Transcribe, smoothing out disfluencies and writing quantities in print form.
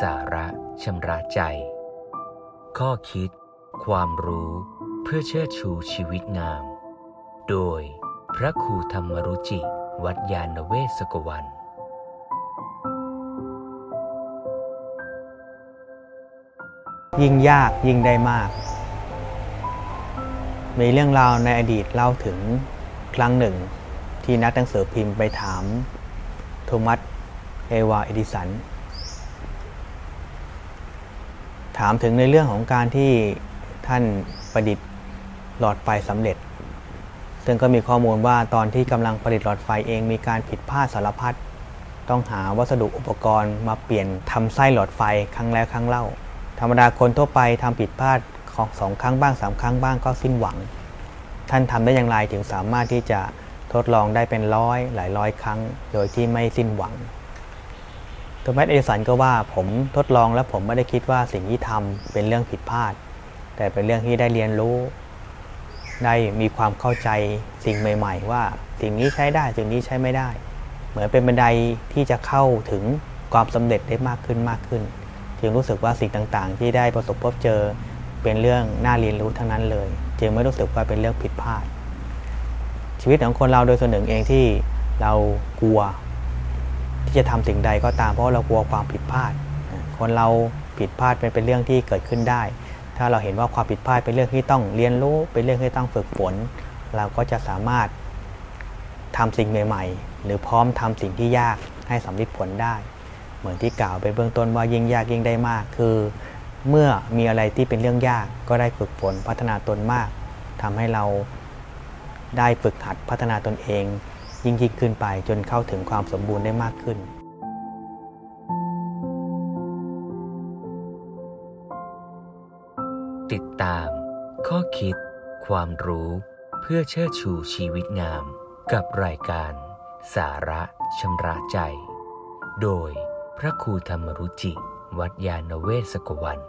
สาระชำระใจข้อคิดความรู้เพื่อเชิดชูชีวิตงามโดยพระครูธรรมรุจิวัดยานเวศกวันยิ่งยากยิ่งได้มากมีเรื่องราวในอดีตเล่าถึงครั้งหนึ่งที่นักหนังสือพิมพ์ไปถามโทมัสเอวาเอดิสันถามถึงในเรื่องของการที่ท่านประดิษฐ์หลอดไฟสำเร็จซึ่งก็มีข้อมูลว่าตอนที่กำลังประดิษฐ์หลอดไฟเองมีการผิดพลาดสารพัดต้องหาวัสดุอุปกรณ์มาเปลี่ยนทำไส้หลอดไฟครั้งแล้วครั้งเล่าธรรมดาคนทั่วไปทำผิดพลาดของ2ครั้งบ้าง3ครั้งบ้างก็สิ้นหวังท่านทำได้อย่างไรถึงสามารถที่จะทดลองได้เป็นร้อยหลายร้อยครั้งโดยที่ไม่สิ้นหวังโทมัส เอดิสันก็ว่าผมทดลองแล้วผมไม่ได้คิดว่าสิ่งที่ทำเป็นเรื่องผิดพลาดแต่เป็นเรื่องที่ได้เรียนรู้ได้มีความเข้าใจสิ่งใหม่ๆว่าสิ่งนี้ใช้ได้สิ่งนี้ใช้ไม่ได้เหมือนเป็นบันไดที่จะเข้าถึงความสำเร็จได้มากขึ้นมากขึ้นจึงรู้สึกว่าสิ่งต่างๆที่ได้ประสบพบเจอเป็นเรื่องน่าเรียนรู้ทั้งนั้นเลยจึงไม่รู้สึกว่าเป็นเรื่องผิดพลาดชีวิตของคนเราโดยส่วนหนึ่งเองที่เรากลัวที่จะทำสิ่งใดก็ตามเพราะเรากลัวความผิดพลาดคนเราผิดพลาดเป็นเรื่องที่เกิดขึ้นได้ถ้าเราเห็นว่าความผิดพลาดเป็นเรื่องที่ต้องเรียนรู้เป็นเรื่องที่ต้องฝึกฝนเราก็จะสามารถทำสิ่งใหม่ๆหรือพร้อมทำสิ่งที่ยากให้สำเร็จผลได้เหมือนที่กล่าวไปเบื้องต้นว่ายิ่งยากยิ่งได้มากคือเมื่อมีอะไรที่เป็นเรื่องยากก็ได้ฝึกฝนพัฒนาตนมากทำให้เราได้ฝึกหัดพัฒนาตนเองยิ่งขึ้นไปจนเข้าถึงความสมบูรณ์ได้มากขึ้นติดตามข้อคิดความรู้เพื่อเชิดชูชีวิตงามกับรายการสาระชำระใจโดยพระครูธรรมรุจิวัดยานเวศกวัน